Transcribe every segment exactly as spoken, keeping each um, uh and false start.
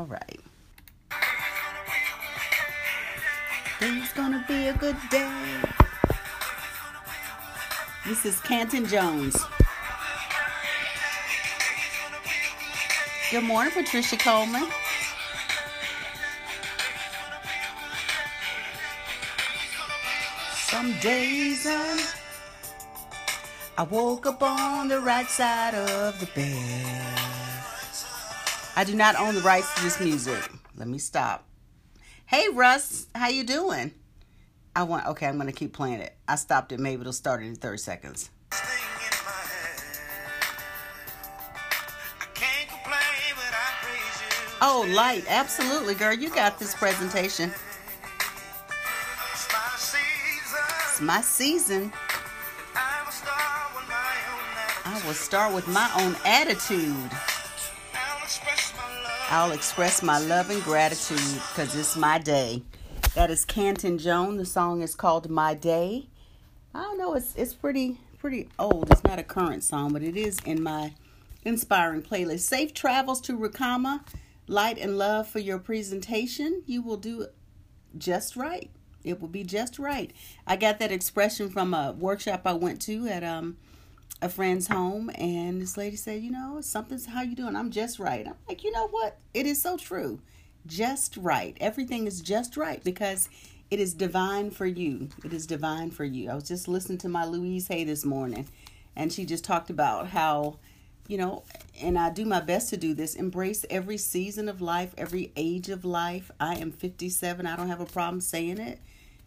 All right. Today's gonna be a good day. This is Canton Jones. Good morning, Patricia Coleman. Some days I, I woke up on the right side of the bed. I do not own the rights to this music. Let me stop. Hey, Russ, how you doing? I want, okay, I'm going to keep playing it. I stopped it. Maybe it'll start in thirty seconds. Oh, light. Absolutely, girl. You got this presentation. It's my season. I will start with my own attitude. I'll express my love and gratitude because it's my day. That is Canton Jones. The song is called My Day. I don't know. It's it's pretty pretty old. It's not a current song, but it is in my inspiring playlist. Safe travels to Rukama. Light and love for your presentation. You will do just right. It will be just right. I got that expression from a workshop I went to at um. a friend's home, and this lady said, you know, something's how you doing? I'm just right. I'm like, you know what? It is so true. Just right. Everything is just right because it is divine for you. It is divine for you. I was just listening to my Louise Hay this morning, and she just talked about how, you know, and I do my best to do this, embrace every season of life, every age of life. I am fifty-seven. I don't have a problem saying it.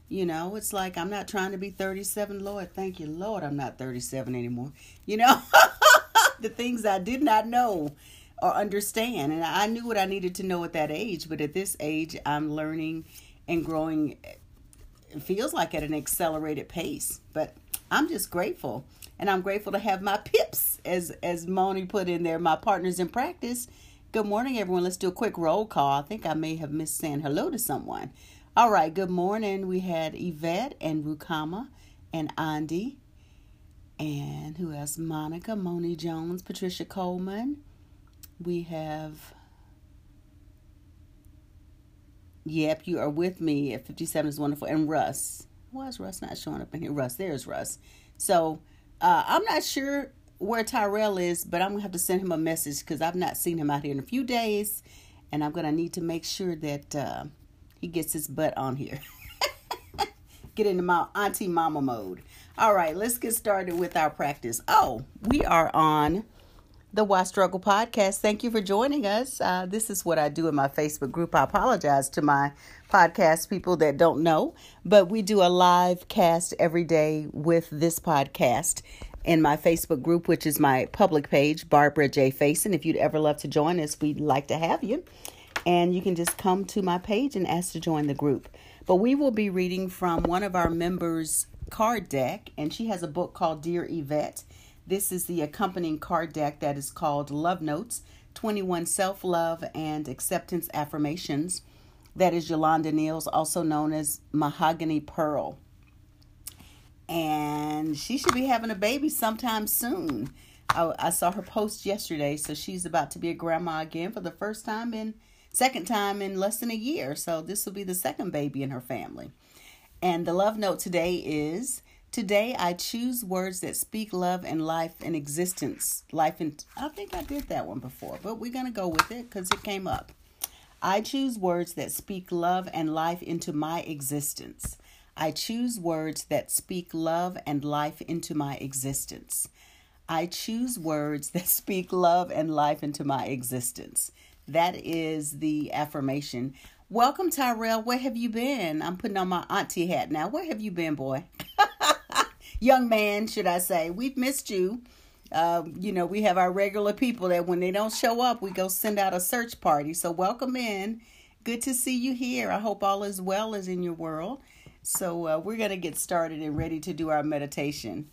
You know, it's like, I'm not trying to be thirty-seven, Lord. Thank you, Lord, I'm not thirty-seven anymore. You know, the things I did not know or understand. And I knew what I needed to know at that age. But at this age, I'm learning and growing. It feels like at an accelerated pace. But I'm just grateful. And I'm grateful to have my pips, as, as Moni put in there, my partners in practice. Good morning, everyone. Let's do a quick roll call. I think I may have missed saying hello to someone. All right, good morning. We had Yvette and Rukama and Andy. And who else? Monica, Moni Jones, Patricia Coleman. We have... Yep, you are with me at fifty-seven is wonderful. And Russ. Why is Russ not showing up in here? Russ, there's Russ. So, uh, I'm not sure where Tyrell is, but I'm going to have to send him a message because I've not seen him out here in a few days. And I'm going to need to make sure that... Uh, He gets his butt on here. Get into my auntie mama mode. All right, let's get started with our practice. Oh, we are on the Why Struggle Podcast. Thank you for joining us. Uh, this is what I do in my Facebook group. I apologize to my podcast people that don't know, but we do a live cast every day with this podcast in my Facebook group, which is my public page, Barbara J. Faison. If you'd ever love to join us, we'd like to have you. And you can just come to my page and ask to join the group. But we will be reading from one of our members' card deck. And she has a book called Dear Yvette. This is the accompanying card deck that is called Love Notes, twenty-one Self-Love and Acceptance Affirmations. That is Yolanda Neal's, also known as Mahogany Pearl. And she should be having a baby sometime soon. I, I saw her post yesterday, so she's about to be a grandma again for the first time in... Second time in less than a year, so this will be the second baby in her family. And the love note today is, today I choose words that speak love and life and existence. Life and I think I did that one before, but we're going to go with it because it came up. I choose words that speak love and life into my existence. I choose words that speak love and life into my existence. I choose words that speak love and life into my existence. That is the affirmation. Welcome, Tyrell. Where have you been? I'm putting on my auntie hat now. Where have you been, boy? Young man, should I say. We've missed you. Uh, you know, we have our regular people that when they don't show up, we go send out a search party. So welcome in. Good to see you here. I hope all is well as in your world. So uh, we're going to get started and ready to do our meditation.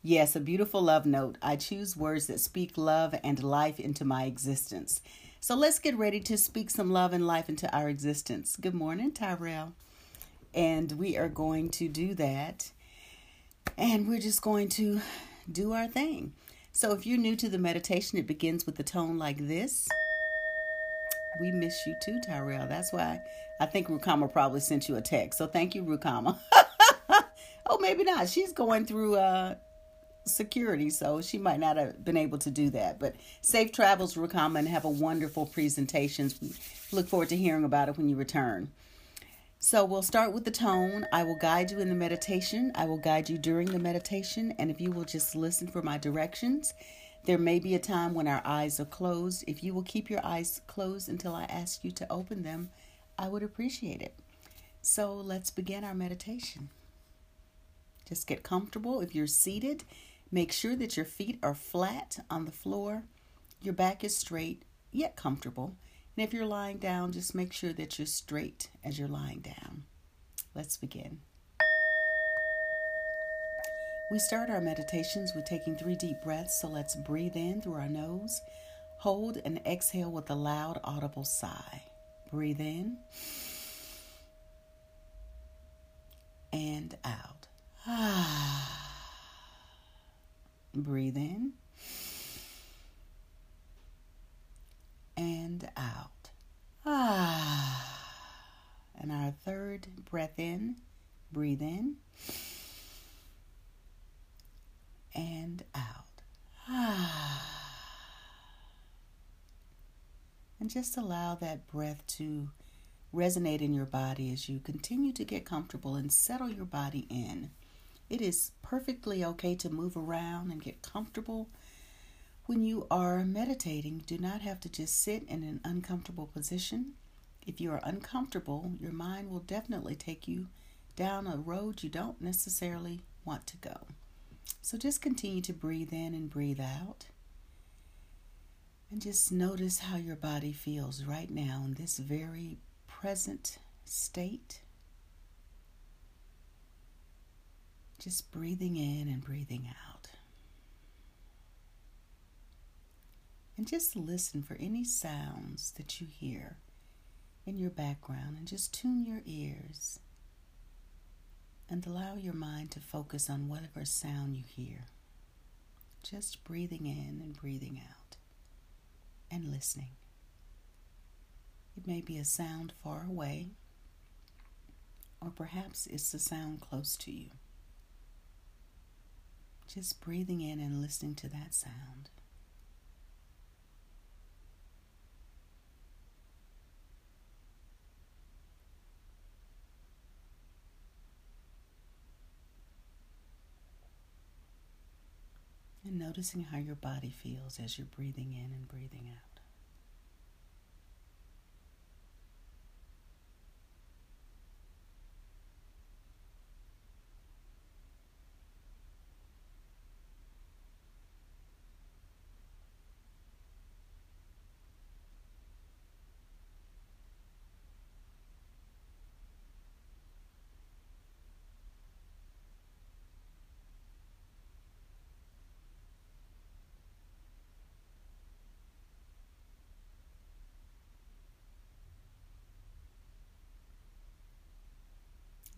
Yes, a beautiful love note. I choose words that speak love and life into my existence. So let's get ready to speak some love and life into our existence. Good morning, Tyrell. And we are going to do that. And we're just going to do our thing. So if you're new to the meditation, it begins with a tone like this. We miss you too, Tyrell. That's why I think Rukama probably sent you a text. So thank you, Rukama. Oh, maybe not. She's going through uh, security, so she might not have been able to do that. But safe travels, Rukama, and have a wonderful presentation. We look forward to hearing about it when you return. So we'll start with the tone. I will guide you in the meditation. I will guide you during the meditation. And if you will just listen for my directions, there may be a time when our eyes are closed. If you will keep your eyes closed until I ask you to open them, I would appreciate it. So let's begin our meditation. Just get comfortable. If you're seated, make sure that your feet are flat on the floor. Your back is straight, yet comfortable. And if you're lying down, just make sure that you're straight as you're lying down. Let's begin. We start our meditations with taking three deep breaths, so let's breathe in through our nose, hold and exhale with a loud, audible sigh. Breathe in and out. Breathe in. And out. Ah. And our third breath in, breathe in. And out. Ah. And just allow that breath to resonate in your body as you continue to get comfortable and settle your body in. It is perfectly okay to move around and get comfortable. When you are meditating, do not have to just sit in an uncomfortable position. If you are uncomfortable, your mind will definitely take you down a road you don't necessarily want to go. So just continue to breathe in and breathe out. And just notice how your body feels right now in this very present state. Just breathing in and breathing out. And just listen for any sounds that you hear in your background and just tune your ears and allow your mind to focus on whatever sound you hear. Just breathing in and breathing out and listening. It may be a sound far away, or perhaps it's a sound close to you. Just breathing in and listening to that sound. And noticing how your body feels as you're breathing in and breathing out.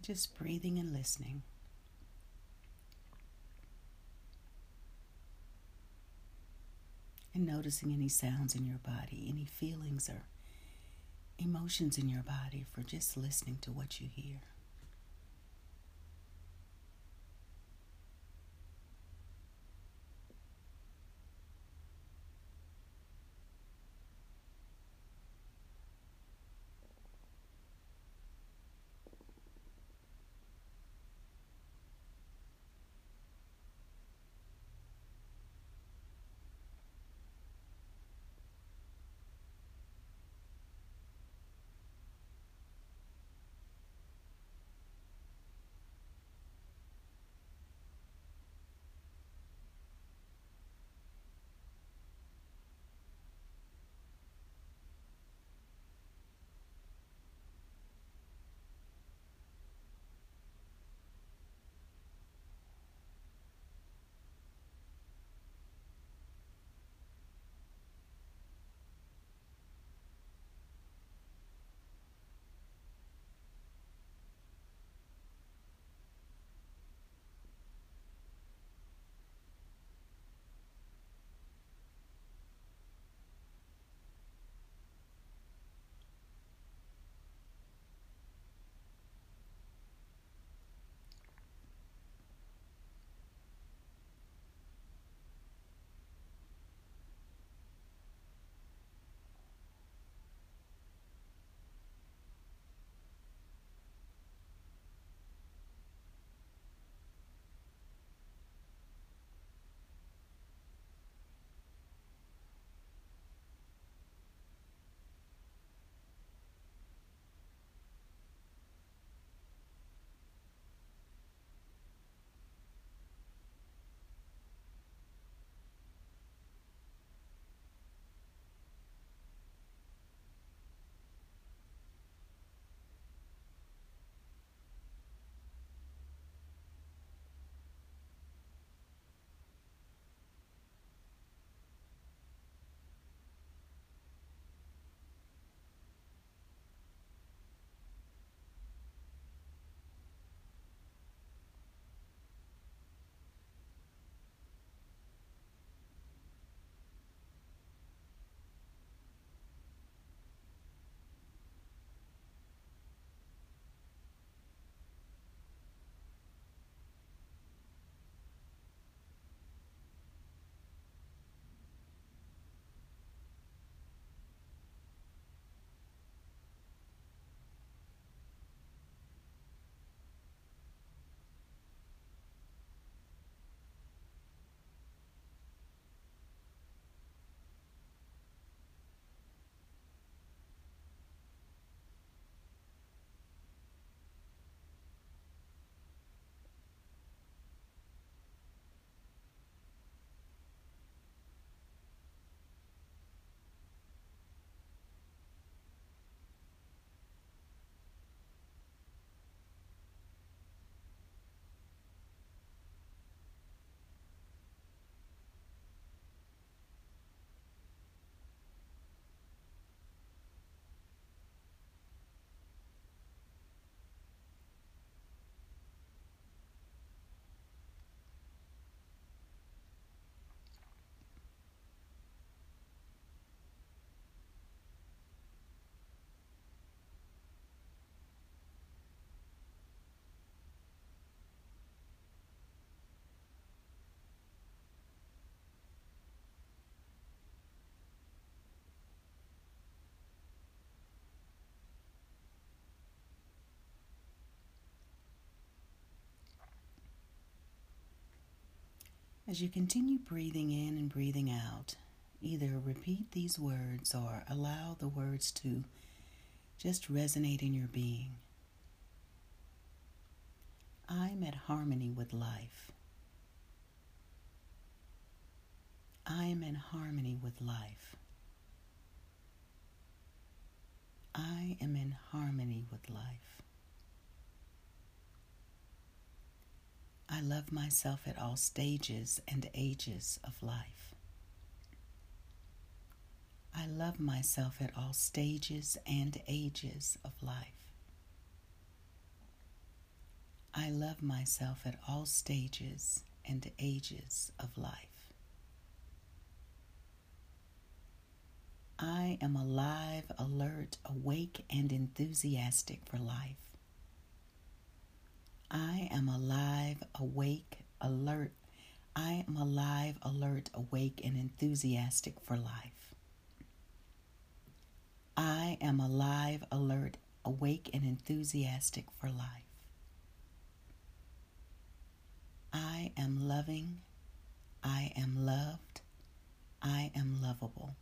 Just breathing and listening. And noticing any sounds in your body, any feelings or emotions in your body for just listening to what you hear. As you continue breathing in and breathing out, either repeat these words or allow the words to just resonate in your being. I'm at harmony with life. I am in harmony with life. I am in harmony with life. I love myself at all stages and ages of life. I love myself at all stages and ages of life. I love myself at all stages and ages of life. I am alive, alert, awake, and enthusiastic for life. I am alive, awake, alert. I am alive, alert, awake, and enthusiastic for life. I am alive, alert, awake, and enthusiastic for life. I am loving. I am loved. I am lovable.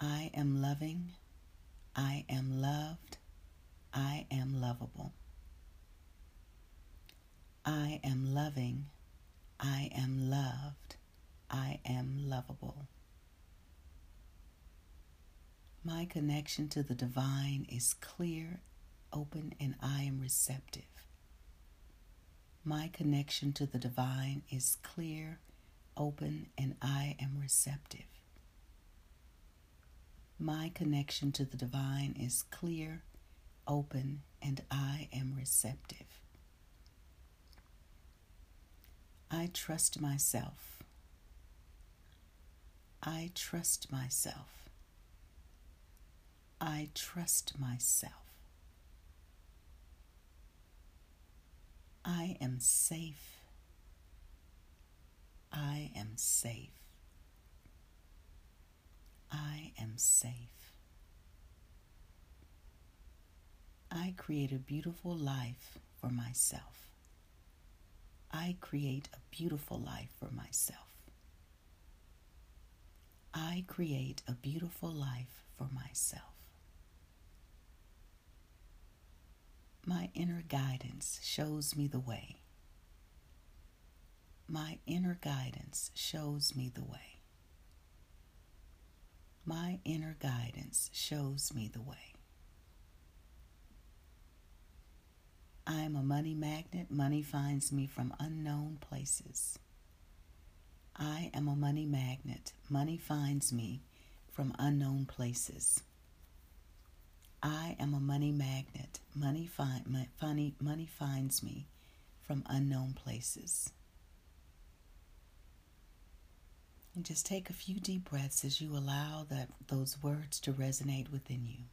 I am loving. I am loved. I am lovable. I am loving. I am loved. I am lovable. My connection to the divine is clear, open, and I am receptive. My connection to the divine is clear, open, and I am receptive. My connection to the divine is clear, open, and I am receptive. I trust myself. I trust myself. I trust myself. I am safe. I am safe. I am safe. I create a beautiful life for myself. I create a beautiful life for myself. I create a beautiful life for myself. My inner guidance shows me the way. My inner guidance shows me the way. My inner guidance shows me the way. I am a money magnet. Money finds me from unknown places. I am a money magnet. Money finds me from unknown places. I am a money magnet. Money find my, funny, money finds me from unknown places. And just take a few deep breaths as you allow that those words to resonate within you.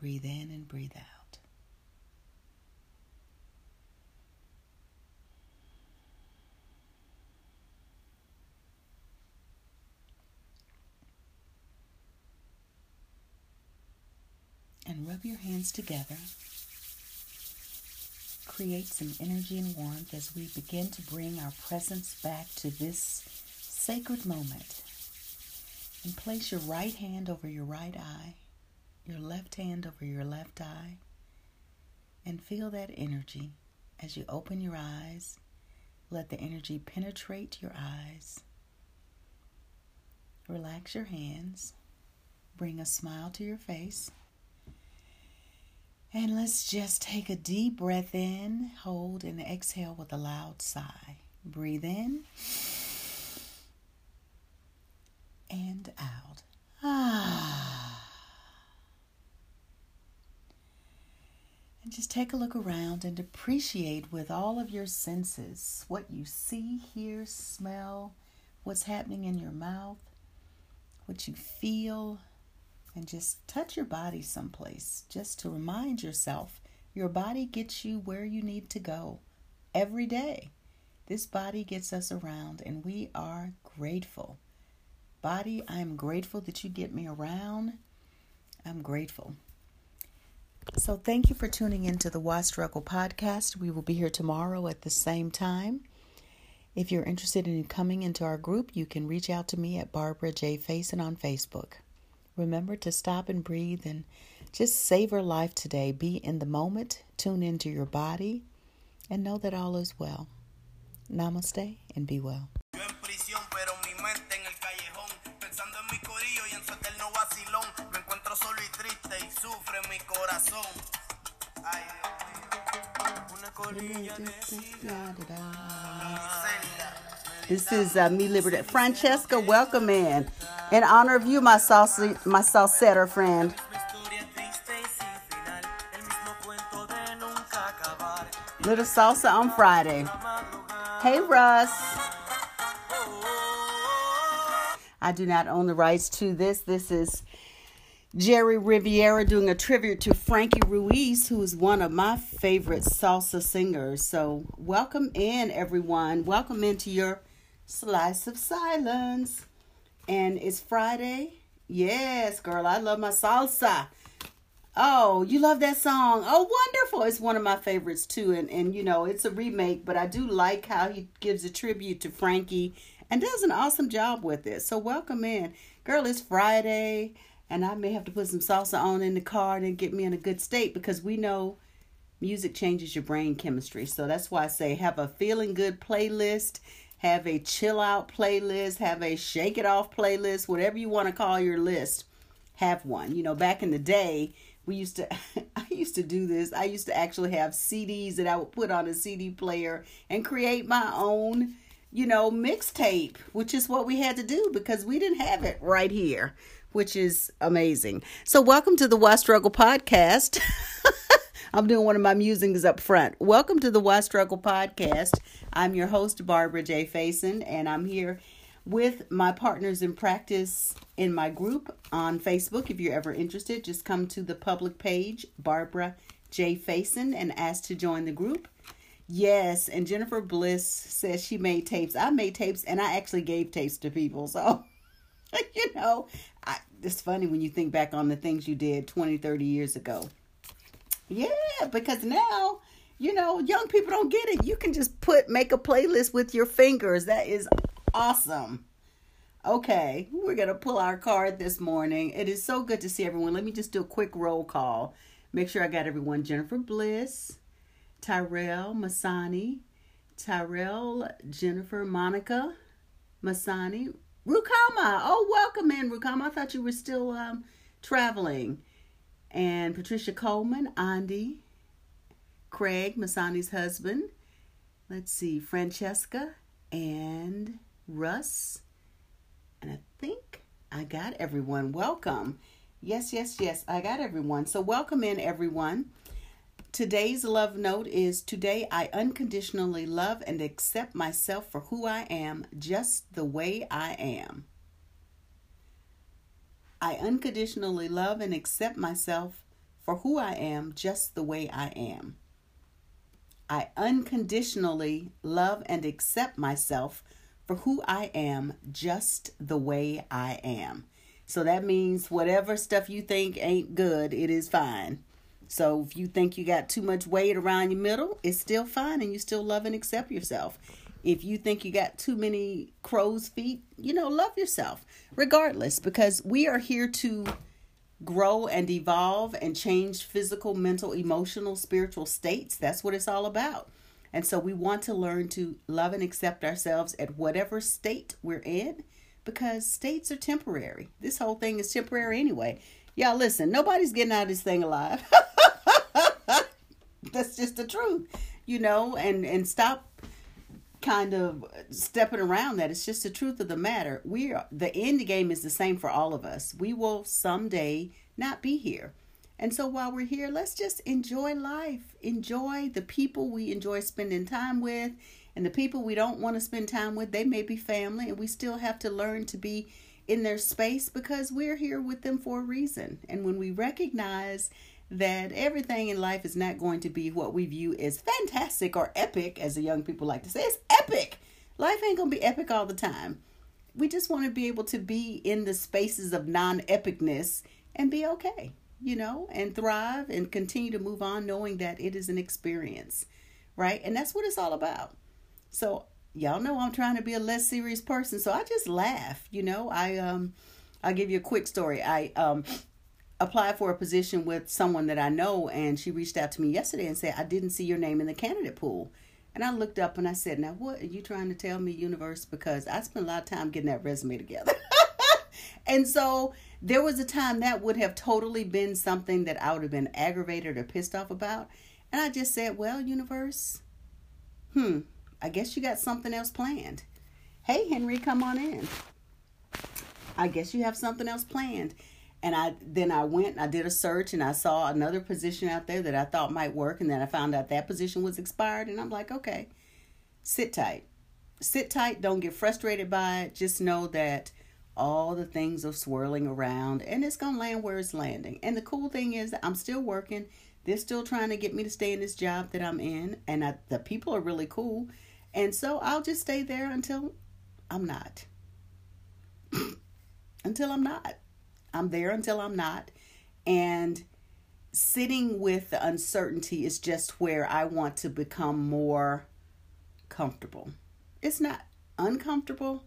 Breathe in and breathe out. And rub your hands together. Create some energy and warmth as we begin to bring our presence back to this sacred moment. And place your right hand over your right eye, your left hand over your left eye, and feel that energy as you open your eyes. Let the energy penetrate your eyes. Relax your hands. Bring a smile to your face. And let's just take a deep breath in, hold, and exhale with a loud sigh. Breathe in and out. Ah. And just take a look around and appreciate with all of your senses what you see, hear, smell, what's happening in your mouth, what you feel. And just touch your body someplace just to remind yourself your body gets you where you need to go every day. This body gets us around and we are grateful. Body, I'm grateful that you get me around. I'm grateful. So thank you for tuning into the Why Struggle Podcast. We will be here tomorrow at the same time. If you're interested in coming into our group, you can reach out to me at Barbara J. Faison on Facebook. Remember to stop and breathe and just savor life today. Be in the moment, tune into your body, and know that all is well. Namaste and be well. This is uh, me, Liberty. Francesca, welcome in. In honor of you, my salsa, my salsetter friend. Little salsa on Friday. Hey, Russ. I do not own the rights to this. This is Jerry Riviera doing a tribute to Frankie Ruiz, who is one of my favorite salsa singers. So welcome in, everyone. Welcome into your Slice of Silence. And it's Friday. Yes, girl, I love my salsa. Oh, you love that song. Oh, wonderful. It's one of my favorites, too. And, and you know, it's a remake, but I do like how he gives a tribute to Frankie and does an awesome job with it. So welcome in. Girl, it's Friday, and I may have to put some salsa on in the car and get me in a good state, because we know music changes your brain chemistry. So that's why I say have a feeling good playlist. Have a chill out playlist, have a shake it off playlist, whatever you want to call your list, have one. You know, back in the day, we used to, I used to do this. I used to actually have C Ds that I would put on a C D player and create my own, you know, mixtape, which is what we had to do because we didn't have it right here, which is amazing. So welcome to the Why Struggle Podcast. I'm doing one of my musings up front. Welcome to the Why Struggle Podcast. I'm your host, Barbara J. Faison, and I'm here with my partners in practice in my group on Facebook. If you're ever interested, just come to the public page, Barbara J. Faison, and ask to join the group. Yes, and Jennifer Bliss says she made tapes. I made tapes, and I actually gave tapes to people, so... You know, I, it's funny when you think back on the things you did twenty, thirty years ago. Yeah, because now, you know, young people don't get it. You can just put, make a playlist with your fingers. That is awesome. Okay, we're going to pull our card this morning. It is so good to see everyone. Let me just do a quick roll call. Make sure I got everyone. Jennifer Bliss, Tyrell, Masani, Tyrell, Jennifer, Monica, Masani, Rukama. Oh, welcome in, Rukama. I thought you were still um, traveling. And Patricia Coleman, Andy, Craig, Masani's husband. Let's see, Francesca and Russ. And I think I got everyone. Welcome. Yes, yes, yes, I got everyone. So welcome in, everyone. Today's love note is, today I unconditionally love and accept myself for who I am, just the way I am. I unconditionally love and accept myself for who I am, just the way I am. I unconditionally love and accept myself for who I am, just the way I am. So that means whatever stuff you think ain't good, it is fine. So if you think you got too much weight around your middle, it's still fine and you still love and accept yourself. If you think you got too many crow's feet, you know, love yourself regardless, because we are here to grow and evolve and change physical, mental, emotional, spiritual states. That's what it's all about. And so we want to learn to love and accept ourselves at whatever state we're in, because states are temporary. This whole thing is temporary anyway. Y'all, listen, nobody's getting out of this thing alive. That's just the truth, you know, and, and stop kind of stepping around that. It's just the truth of the matter. We are, the end game is the same for all of us. We will someday not be here. And so while we're here, let's just enjoy life. Enjoy the people we enjoy spending time with, and the people we don't want to spend time with. They may be family, and we still have to learn to be in their space, because we're here with them for a reason. And when we recognize that everything in life is not going to be what we view as fantastic or epic, as the young people like to say, it's epic. Life ain't going to be epic all the time. We just want to be able to be in the spaces of non-epicness and be okay. you know, and thrive and continue to move on knowing that it is an experience, right? And that's what it's all about. So y'all know I'm trying to be a less serious person, so I just laugh, you know. I, um, I'll give you a quick story. I um, applied for a position with someone that I know, and she reached out to me yesterday and said, I didn't see your name in the candidate pool. And I looked up and I said, now what are you trying to tell me, universe? Because I spent a lot of time getting that resume together. And so there was a time that would have totally been something that I would have been aggravated or pissed off about. And I just said, well, universe, hmm, I guess you got something else planned. Hey, Henry, come on in. I guess you have something else planned. And I then I went and I did a search and I saw another position out there that I thought might work. And then I found out that position was expired. And I'm like, okay, sit tight. Sit tight. Don't get frustrated by it. Just know that all the things are swirling around and it's going to land where it's landing. And the cool thing is that I'm still working. They're still trying to get me to stay in this job that I'm in. And I, the people are really cool. And so I'll just stay there until I'm not. Until I'm not. I'm there until I'm not. And sitting with the uncertainty is just where I want to become more comfortable. It's not uncomfortable,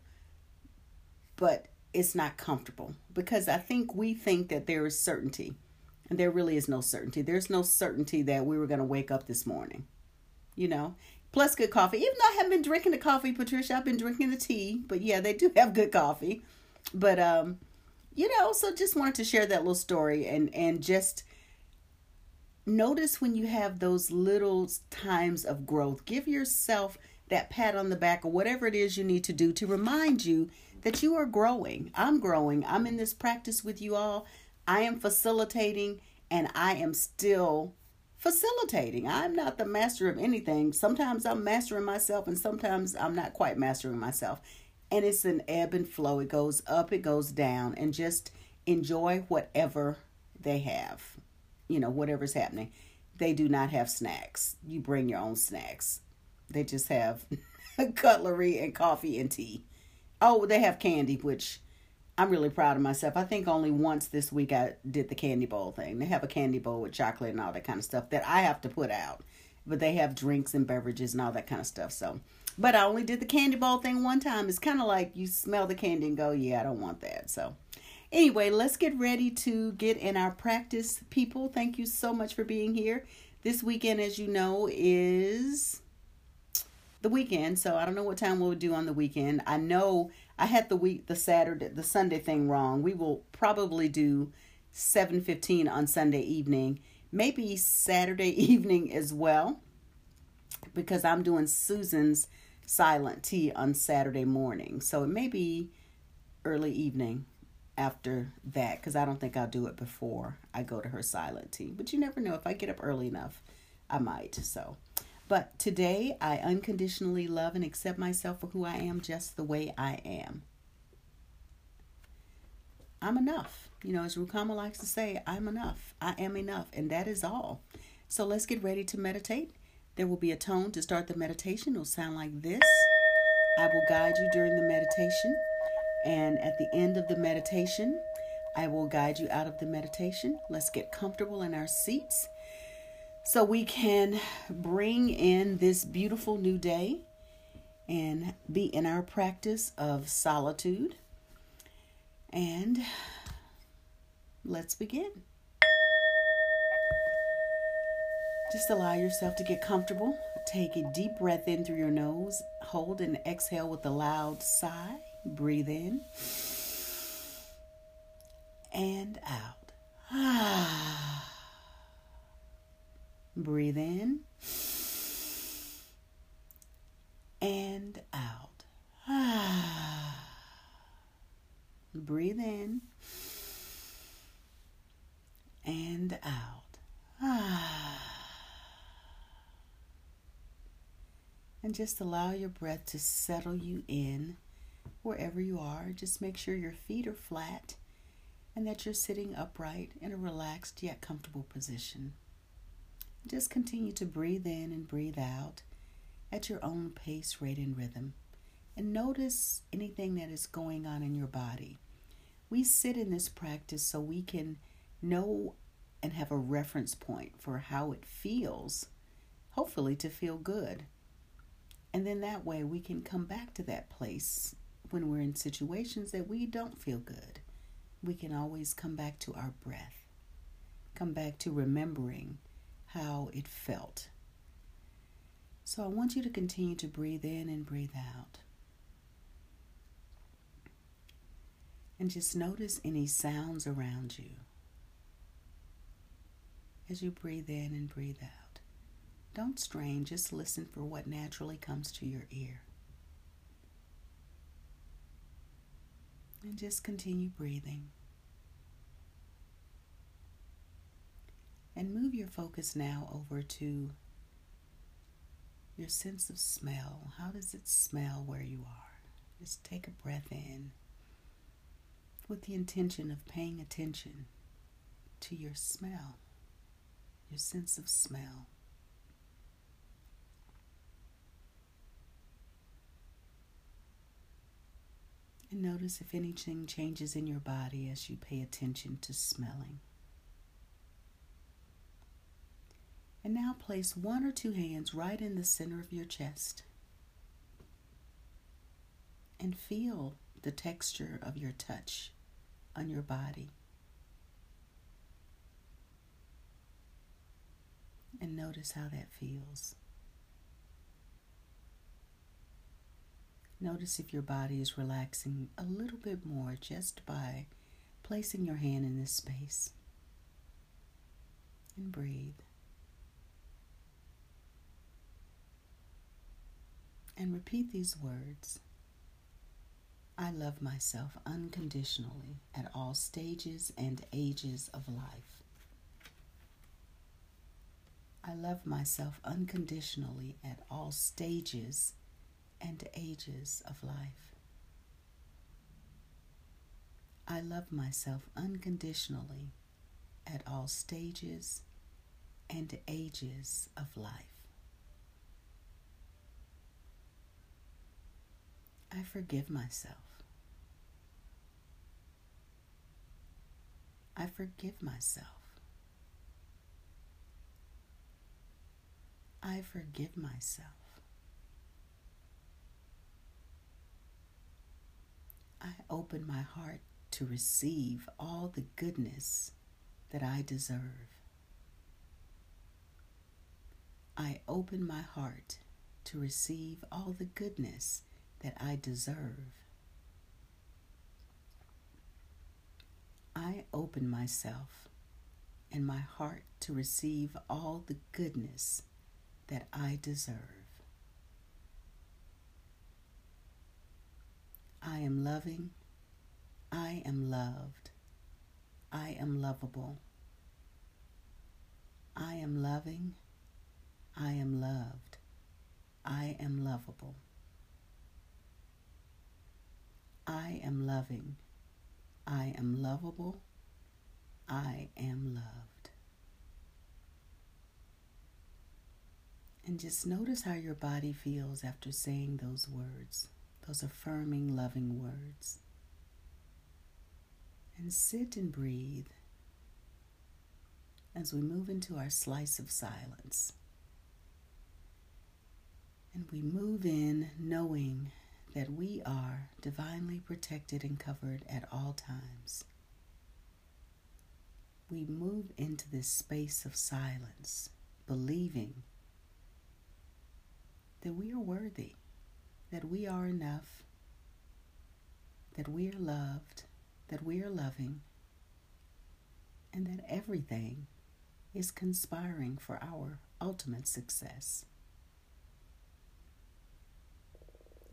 but it's not comfortable because I think we think that there is certainty and there really is no certainty. There's no certainty that we were going to wake up this morning, you know, plus good coffee. Even though I haven't been drinking the coffee, Patricia, I've been drinking the tea, but yeah, they do have good coffee. But, um, you know, so just wanted to share that little story and, and just notice when you have those little times of growth. Give yourself that pat on the back or whatever it is you need to do to remind you that you are growing. I'm growing. I'm in this practice with you all. I am facilitating and I am still facilitating. I'm not the master of anything. Sometimes I'm mastering myself and sometimes I'm not quite mastering myself. And it's an ebb and flow. It goes up, it goes down, and just enjoy whatever they have. You know, whatever's happening. They do not have snacks. You bring your own snacks. They just have cutlery and coffee and tea. Oh, they have candy, which I'm really proud of myself. I think only once this week I did the candy bowl thing. They have a candy bowl with chocolate and all that kind of stuff that I have to put out. But they have drinks and beverages and all that kind of stuff. So, but I only did the candy bowl thing one time. It's kind of like you smell the candy and go, yeah, I don't want that. So anyway, let's get ready to get in our practice, people. Thank you so much for being here. This weekend, as you know, is the weekend. So I don't know what time we'll do on the weekend. I know I had the week, the Saturday, the Sunday thing wrong. We will probably do seven fifteen on Sunday evening. Maybe Saturday evening as well, because I'm doing Susan's silent tea on Saturday morning. So it may be early evening after that, because I don't think I'll do it before I go to her silent tea. But you never know. If I get up early enough, I might. So, but today, I unconditionally love and accept myself for who I am, just the way I am. I'm enough. You know, as Rukama likes to say, I'm enough. I am enough. And that is all. So let's get ready to meditate. There will be a tone to start the meditation. It'll sound like this. I will guide you during the meditation. And at the end of the meditation, I will guide you out of the meditation. Let's get comfortable in our seats so we can bring in this beautiful new day and be in our practice of solitude. And let's begin. Just allow yourself to get comfortable. Take a deep breath in through your nose. Hold and exhale with a loud sigh. Breathe in. And out. Breathe in. And out. Breathe in. And out. Ah. And just allow your breath to settle you in wherever you are. Just make sure your feet are flat and that you're sitting upright in a relaxed yet comfortable position. Just continue to breathe in and breathe out at your own pace, rate, and rhythm. And notice anything that is going on in your body. We sit in this practice so we can know and have a reference point for how it feels, hopefully to feel good. And then that way we can come back to that place when we're in situations that we don't feel good. We can always come back to our breath, come back to remembering how it felt. So I want you to continue to breathe in and breathe out. And just notice any sounds around you as you breathe in and breathe out. Don't strain, just listen for what naturally comes to your ear. And just continue breathing. And move your focus now over to your sense of smell. How does it smell where you are? Just take a breath in with the intention of paying attention to your smell, your sense of smell. And notice if anything changes in your body as you pay attention to smelling. And now place one or two hands right in the center of your chest. And feel the texture of your touch on your body. And notice how that feels. Notice if your body is relaxing a little bit more just by placing your hand in this space. And breathe. And repeat these words. I love myself unconditionally at all stages and ages of life. I love myself unconditionally at all stages and ages of life. I love myself unconditionally at all stages and ages of life. I forgive myself. I forgive myself. I forgive myself. I open my heart to receive all the goodness that I deserve. I open my heart to receive all the goodness that I deserve. I open myself and my heart to receive all the goodness that I deserve. I am loving, I am loved, I am lovable. I am loving, I am loved, I am lovable. I am loving, I am lovable, I am loved. And just notice how your body feels after saying those words. Those affirming, loving words. And sit and breathe as we move into our slice of silence. And we move in knowing that we are divinely protected and covered at all times. We move into this space of silence, believing that we are worthy. That we are enough, that we are loved, that we are loving, and that everything is conspiring for our ultimate success.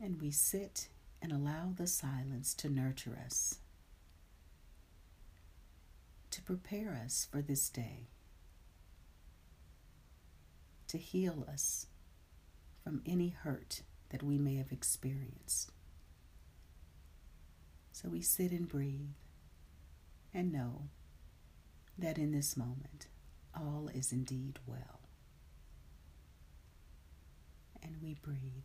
And we sit and allow the silence to nurture us, to prepare us for this day, to heal us from any hurt that we may have experienced. So we sit and breathe and know that in this moment all is indeed well. And we breathe.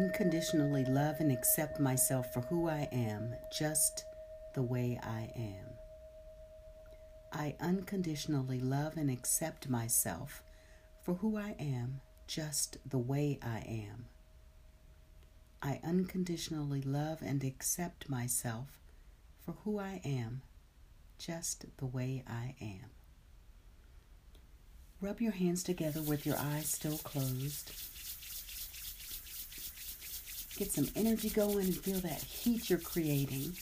unconditionally love and accept myself for who I am, just the way I am. I unconditionally love and accept myself for who I am, just the way I am. I unconditionally love and accept myself for who I am, just the way I am. Rub your hands together with your eyes still closed. Get some energy going and feel that heat you're creating.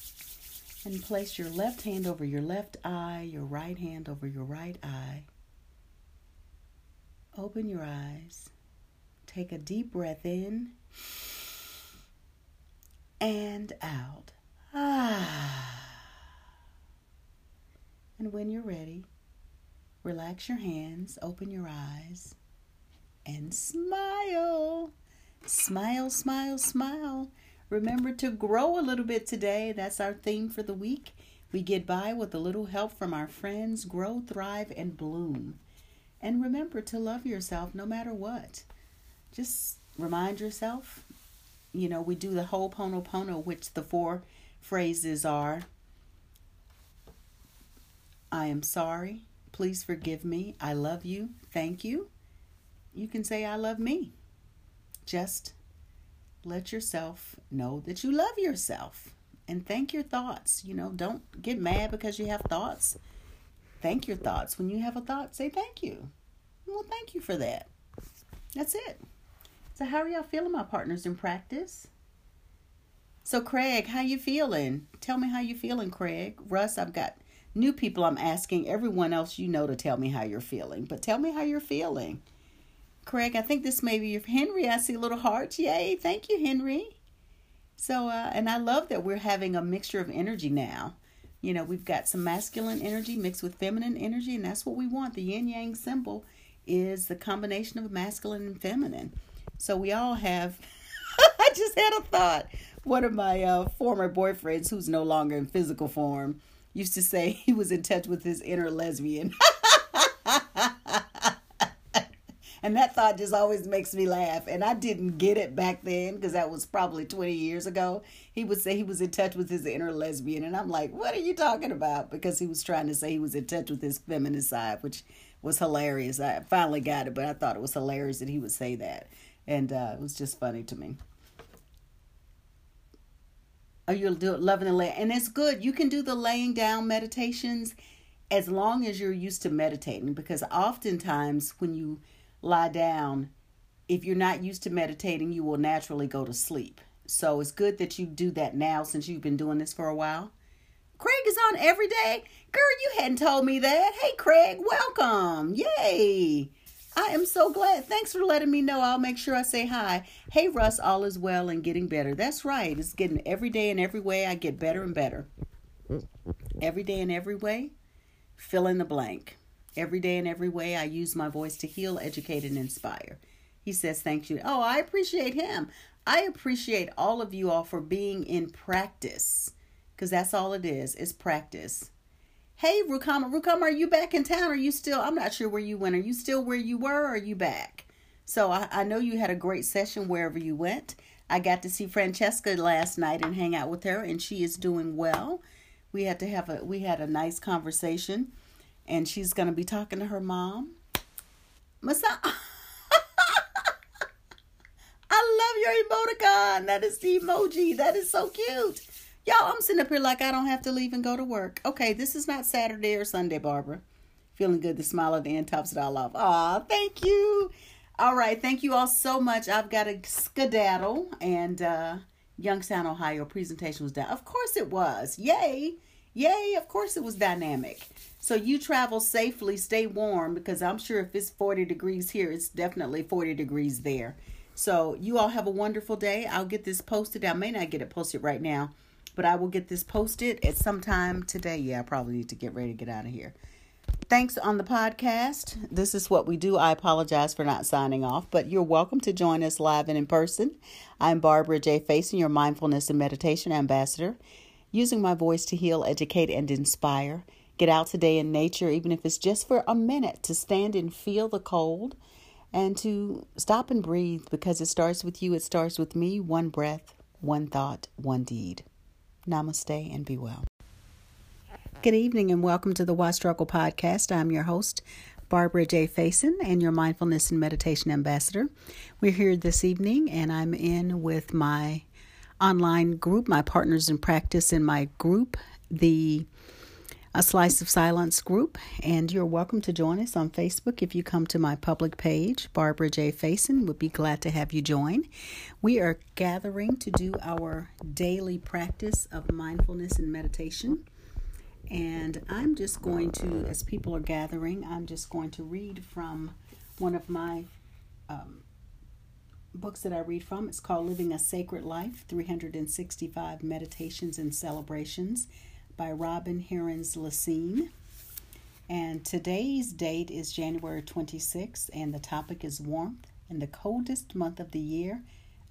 And place your left hand over your left eye, your right hand over your right eye. Open your eyes. Take a deep breath in and out. Ah. And when you're ready, relax your hands, open your eyes, and smile. Smile, smile, smile. Remember to grow a little bit today. That's our theme for the week. We get by with a little help from our friends. Grow, thrive, and bloom. And remember to love yourself no matter what. Just remind yourself, you know, we do the Ho'oponopono, which the four phrases are: I am sorry, please forgive me, I love you, thank you. You can say I love me. Just let yourself know that you love yourself and thank your thoughts. You know, don't get mad because you have thoughts. Thank your thoughts. When you have a thought, say thank you. Well, thank you for that. That's it. So how are y'all feeling, my partners in practice? So Craig, how you feeling? Tell me how you feeling, Craig. Russ, I've got new people I'm asking everyone else you know to tell me how you're feeling. But tell me how you're feeling. Craig, I think this may be Henry. I see a little heart. Yay. Thank you, Henry. So, uh, and I love that we're having a mixture of energy now. You know, we've got some masculine energy mixed with feminine energy, and that's what we want. The yin-yang symbol is the combination of masculine and feminine. So we all have, I just had a thought. One of my uh, former boyfriends, who's no longer in physical form, used to say he was in touch with his inner lesbian. And that thought just always makes me laugh. And I didn't get it back then because that was probably twenty years ago. He would say he was in touch with his inner lesbian. And I'm like, what are you talking about? Because he was trying to say he was in touch with his feminine side, which was hilarious. I finally got it, but I thought it was hilarious that he would say that. And uh, it was just funny to me. Oh, you're loving the lay. And it's good. You can do the laying down meditations as long as you're used to meditating. Because oftentimes when you lie down, if you're not used to meditating, you will naturally go to sleep. So it's good that you do that now since you've been doing this for a while. Craig is on every day. Girl, you hadn't told me that. Hey, Craig, welcome. Yay. I am so glad. Thanks for letting me know. I'll make sure I say hi. Hey, Russ, all is well and getting better. That's right. It's getting every day and every way. I get better and better. Every day and every way. Fill in the blank. Every day and every way, I use my voice to heal, educate, and inspire. He says, thank you. Oh, I appreciate him. I appreciate all of you all for being in practice, because that's all it is. It's practice. Hey, Rukama. Rukama, are you back in town? Are you still? I'm not sure where you went. Are you still where you were? Or are you back? So I, I know you had a great session wherever you went. I got to see Francesca last night and hang out with her, and she is doing well. We had to have a we had a nice conversation. And she's going to be talking to her mom. Masani. I love your emoticon. That is the emoji. That is so cute. Y'all, I'm sitting up here like I don't have to leave and go to work. Okay, this is not Saturday or Sunday, Barbara. Feeling good. The smile at the end tops it all off. Aw, thank you. All right, thank you all so much. I've got a skedaddle. And uh, Youngstown, Ohio presentation was down. Of course it was. Yay. Yay, of course it was dynamic. So you travel safely, stay warm, because I'm sure if it's forty degrees here, it's definitely forty degrees there. So you all have a wonderful day. I'll get this posted. I may not get it posted right now, but I will get this posted at some time today. Yeah, I probably need to get ready to get out of here. Thanks on the podcast. This is what we do. I apologize for not signing off, but you're welcome to join us live and in person. I'm Barbara J. Faison, your mindfulness and meditation ambassador. Using my voice to heal, educate, and inspire. Get out today in nature, even if it's just for a minute, to stand and feel the cold. and to stop and breathe, because it starts with you, it starts with me. One breath, one thought, one deed. Namaste and be well. Good evening and welcome to the Why Struggle Podcast. I'm your host, Barbara J. Faison, and your mindfulness and meditation ambassador. We're here this evening, and I'm in with my online group, my partners in practice in my group, the A Slice of Silence group, and you're welcome to join us on Facebook. If you come to my public page, Barbara J. Faison, would be glad to have you join. We are gathering to do our daily practice of mindfulness and meditation, and I'm just going to, as people are gathering, I'm just going to read from one of my um, books that I read from. It's called Living a Sacred Life, three hundred sixty-five Meditations and Celebrations, by Robin Herons Lassine. And today's date is January twenty-sixth, and the topic is warmth. In the coldest month of the year,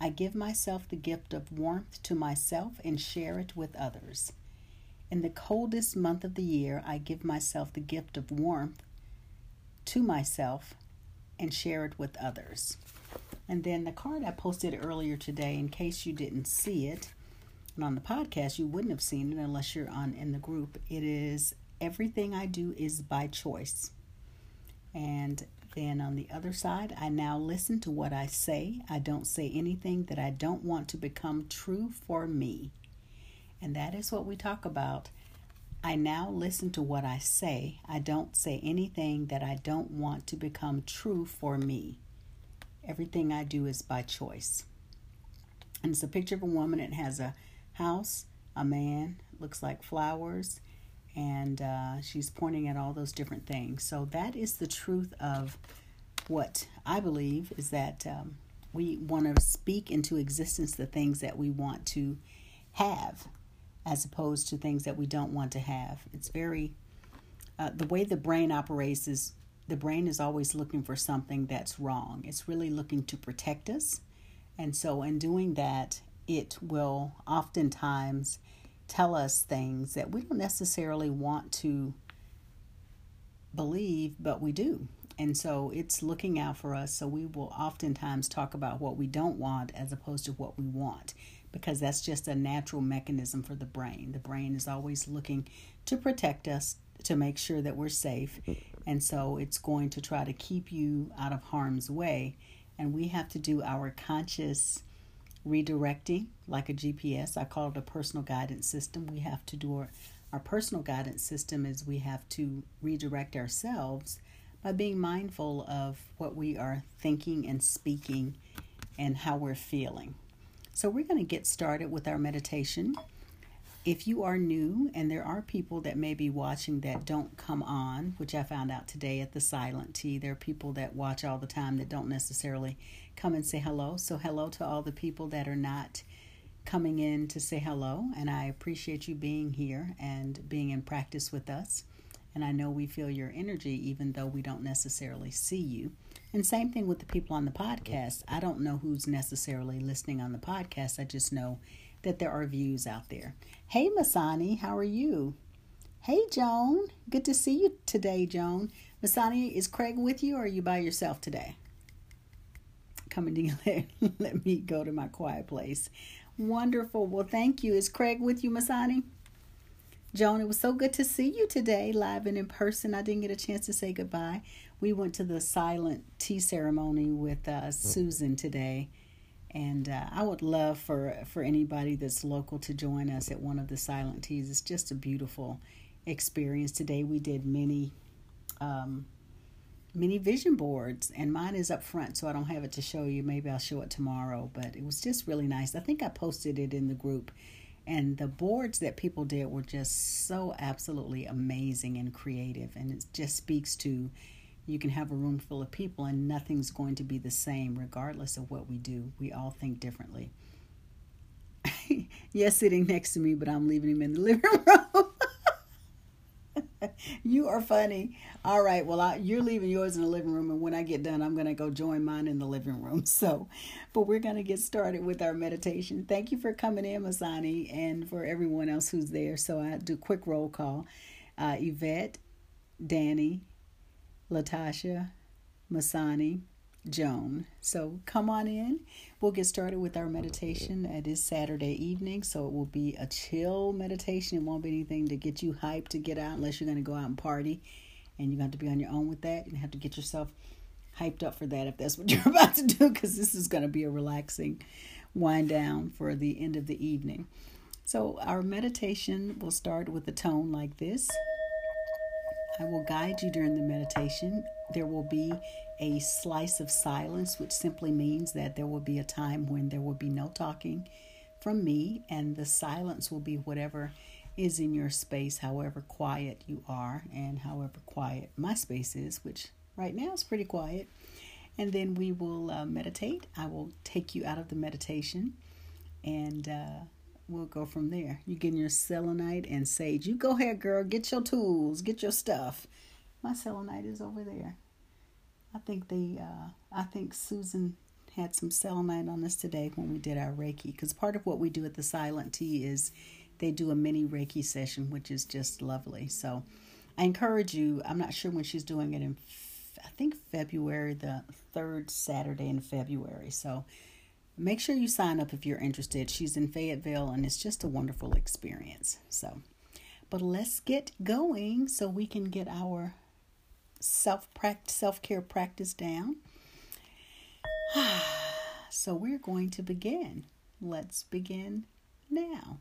I give myself the gift of warmth to myself and share it with others. In the coldest month of the year, I give myself the gift of warmth to myself and share it with others. And then the card I posted earlier today, in case you didn't see it, and on the podcast, you wouldn't have seen it unless you're on in the group. It is, everything I do is by choice. And then on the other side, I now listen to what I say. I don't say anything that I don't want to become true for me. And that is what we talk about. I now listen to what I say. I don't say anything that I don't want to become true for me. Everything I do is by choice. And it's a picture of a woman. It has a house, a man, looks like flowers, and uh, she's pointing at all those different things. So that is the truth of what I believe, is that um, we want to speak into existence the things that we want to have, as opposed to things that we don't want to have. It's very, uh, the way the brain operates is, the brain is always looking for something that's wrong. It's really looking to protect us. And so in doing that, it will oftentimes tell us things that we don't necessarily want to believe, but we do. And so it's looking out for us. So we will oftentimes talk about what we don't want as opposed to what we want, because that's just a natural mechanism for the brain. The brain is always looking to protect us, to make sure that we're safe. And so it's going to try to keep you out of harm's way. And we have to do our conscious redirecting, like a G P S. I call it a personal guidance system. We have to do our, our personal guidance system is we have to redirect ourselves by being mindful of what we are thinking and speaking and how we're feeling. So we're going to get started with our meditation. If you are new, and there are people that may be watching that don't come on, which I found out today at the silent tea, there are people that watch all the time that don't necessarily come and say hello. So hello to all the people that are not coming in to say hello. And I appreciate you being here and being in practice with us. And I know we feel your energy, even though we don't necessarily see you. And same thing with the people on the podcast. I don't know who's necessarily listening on the podcast. I just know that there are views out there. Hey, Masani, how are you? Hey, Joan. Good to see you today, Joan. Masani, is Craig with you, or are you by yourself today? Come and let, let me go to my quiet place. Wonderful. Well, thank you. Is Craig with you, Masani? Joan, it was so good to see you today, live and in person. I didn't get a chance to say goodbye. We went to the silent tea ceremony with uh, Susan today. And uh, I would love for, for anybody that's local to join us at one of the silent teas. It's just a beautiful experience. Today we did many, um, many vision boards, and mine is up front, so I don't have it to show you. Maybe I'll show it tomorrow, but it was just really nice. I think I posted it in the group, and the boards that people did were just so absolutely amazing and creative, and it just speaks to, you can have a room full of people and nothing's going to be the same regardless of what we do. We all think differently. Yes, sitting next to me, but I'm leaving him in the living room. You are funny. All right, well, I, you're leaving yours in the living room, and when I get done, I'm going to go join mine in the living room. So, but we're going to get started with our meditation. Thank you for coming in, Masani, and for everyone else who's there. So I do quick roll call. Uh, Yvette, Danny, Latasha, Masani, Joan. So come on in. We'll get started with our meditation. It is Saturday evening, so it will be a chill meditation. It won't be anything to get you hyped to get out unless you're going to go out and party. And you're going to have to be on your own with that. You're going to have to get yourself hyped up for that if that's what you're about to do, because this is going to be a relaxing wind down for the end of the evening. So our meditation will start with a tone like this. I will guide you during the meditation. There will be a slice of silence, which simply means that there will be a time when there will be no talking from me, and the silence will be whatever is in your space, however quiet you are and however quiet my space is, which right now is pretty quiet. And then we will uh, meditate. I will take you out of the meditation, and uh, we'll go from there. You're getting your selenite and sage. You go ahead, girl. Get your tools. Get your stuff. My selenite is over there. I think the uh, I think Susan had some selenite on us today when we did our Reiki, because part of what we do at the Silent Tea is they do a mini Reiki session, which is just lovely. So I encourage you. I'm not sure when she's doing it in I think February, the third Saturday in February. So make sure you sign up if you're interested. She's in Fayetteville, and it's just a wonderful experience. So, but let's get going so we can get our self practice, self-care practice down. So we're going to begin. Let's begin now.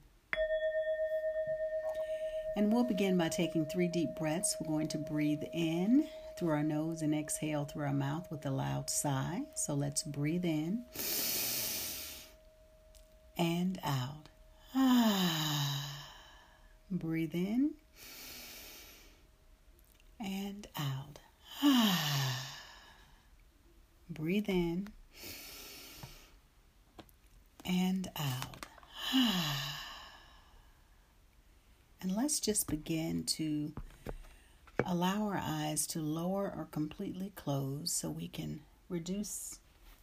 And we'll begin by taking three deep breaths. We're going to breathe in through our nose and exhale through our mouth with a loud sigh. So let's breathe in and out. Breathe in and out. Breathe in and out. And let's just begin to allow our eyes to lower or completely close so we can reduce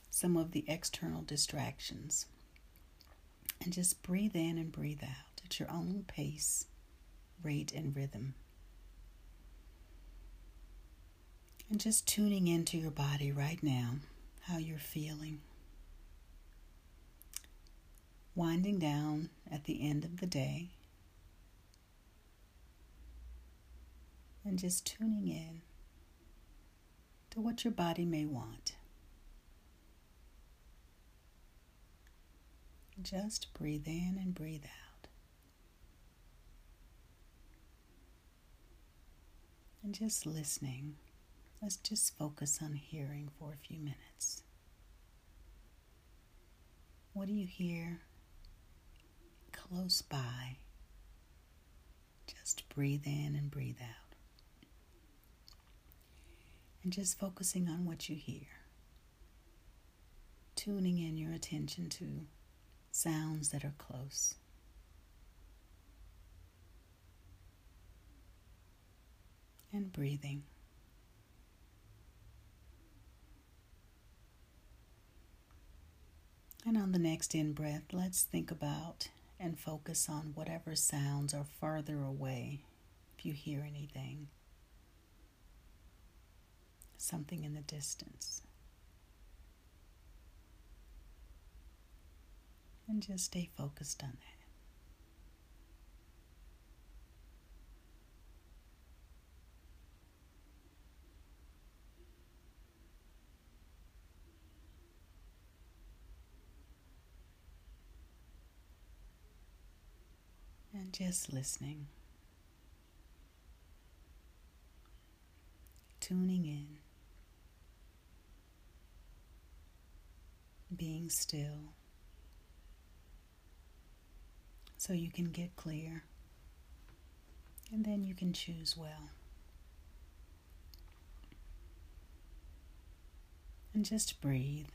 some of the external distractions. And just breathe in and breathe out at your own pace, rate, and rhythm. And just tuning into your body right now, how you're feeling. Winding down at the end of the day. And just tuning in to what your body may want. Just breathe in and breathe out. And just listening. Let's just focus on hearing for a few minutes. What do you hear close by? Just breathe in and breathe out. And just focusing on what you hear. Tuning in your attention to sounds that are close. And breathing. And on the next in breath, let's think about and focus on whatever sounds are farther away, if you hear anything. Something in the distance. And just stay focused on that. And just listening. Tuning in. Being still so you can get clear, and then you can choose well. And just breathe.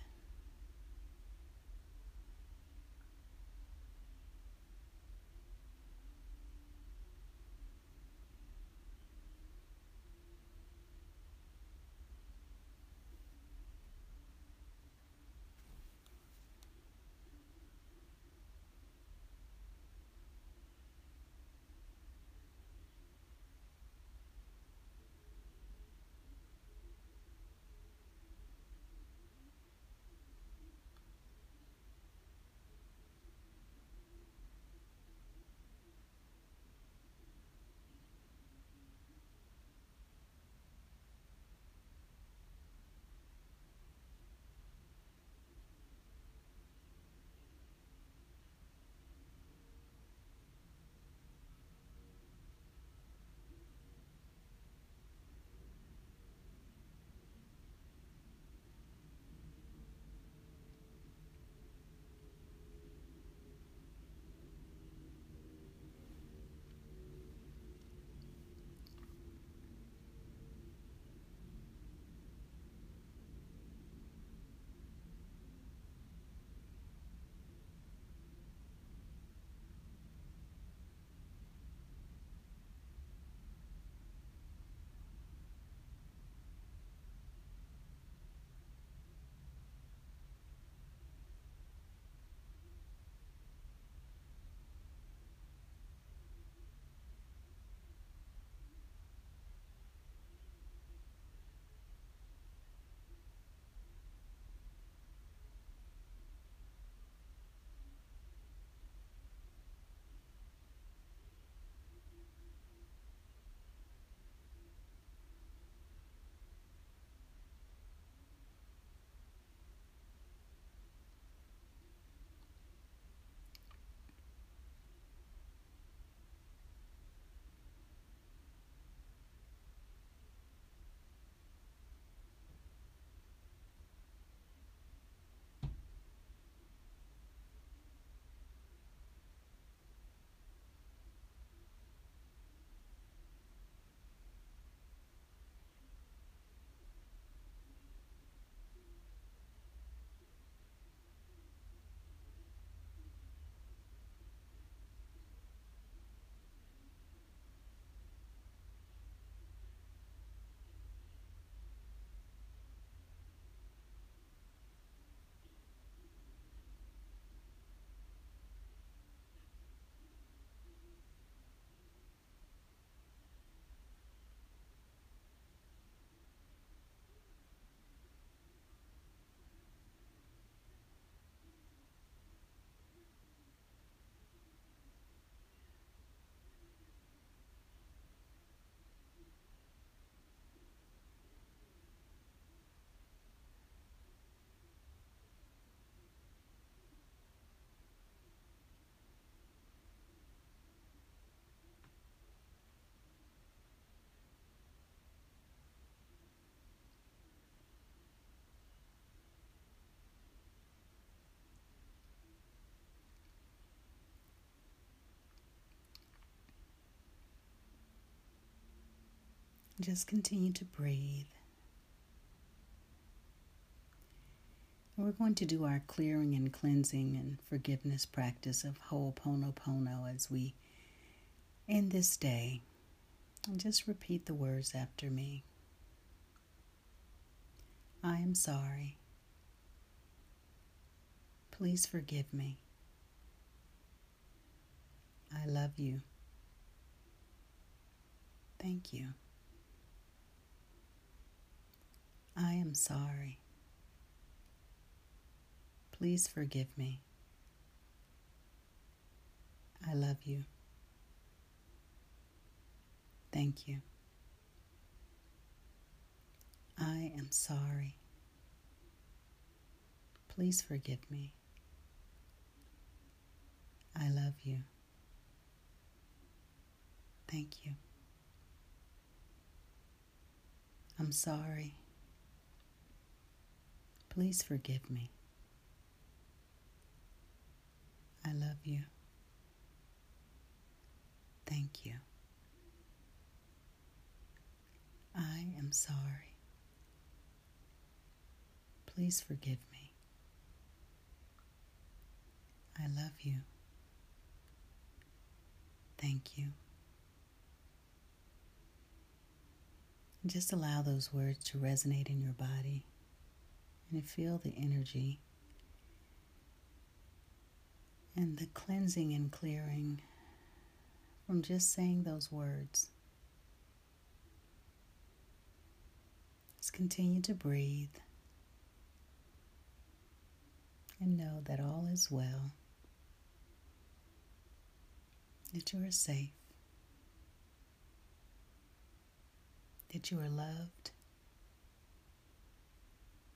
Just continue to breathe. We're going to do our clearing and cleansing and forgiveness practice of Ho'oponopono as we end this day. And just repeat the words after me. I am sorry. Please forgive me. I love you. Thank you. I am sorry. Please forgive me. I love you. Thank you. I am sorry. Please forgive me. I love you. Thank you. I'm sorry. Please forgive me. I love you. Thank you. I am sorry. Please forgive me. I love you. Thank you. Just allow those words to resonate in your body and feel the energy. And the cleansing and clearing from just saying those words. Just continue to breathe and know that all is well, that you are safe, that you are loved,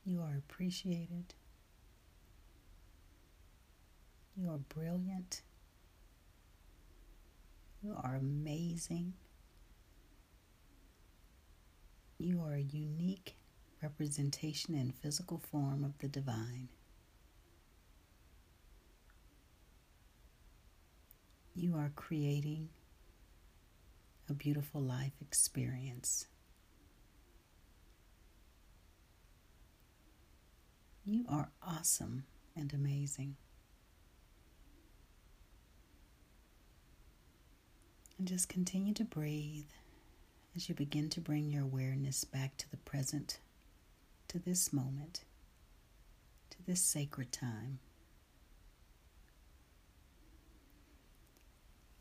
you are appreciated. You are brilliant. You are amazing. You are a unique representation and physical form of the divine. You are creating a beautiful life experience. You are awesome and amazing. And just continue to breathe as you begin to bring your awareness back to the present, to this moment, to this sacred time.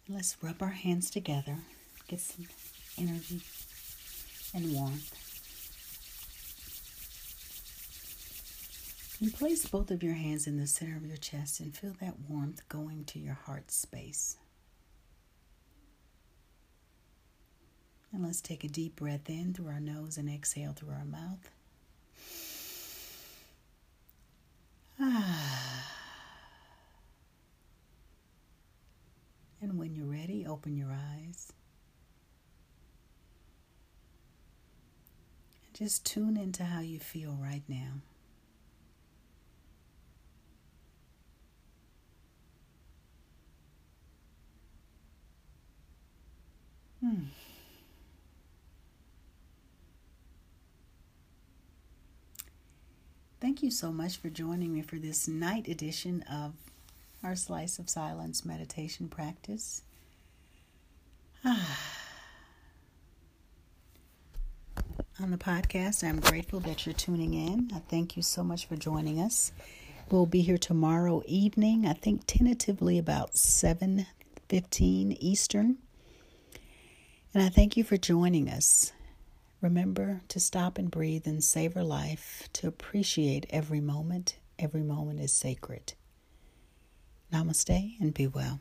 And let's rub our hands together, get some energy and warmth. And place both of your hands in the center of your chest and feel that warmth going to your heart space. And let's take a deep breath in through our nose and exhale through our mouth. Ah. And when you're ready, open your eyes. And just tune into how you feel right now. Hmm. Thank you so much for joining me for this night edition of our Slice of Silence meditation practice. Ah. On the podcast, I'm grateful that you're tuning in. I thank you so much for joining us. We'll be here tomorrow evening, I think tentatively about seven fifteen Eastern. And I thank you for joining us. Remember to stop and breathe and savor life, to appreciate every moment. Every moment is sacred. Namaste and be well.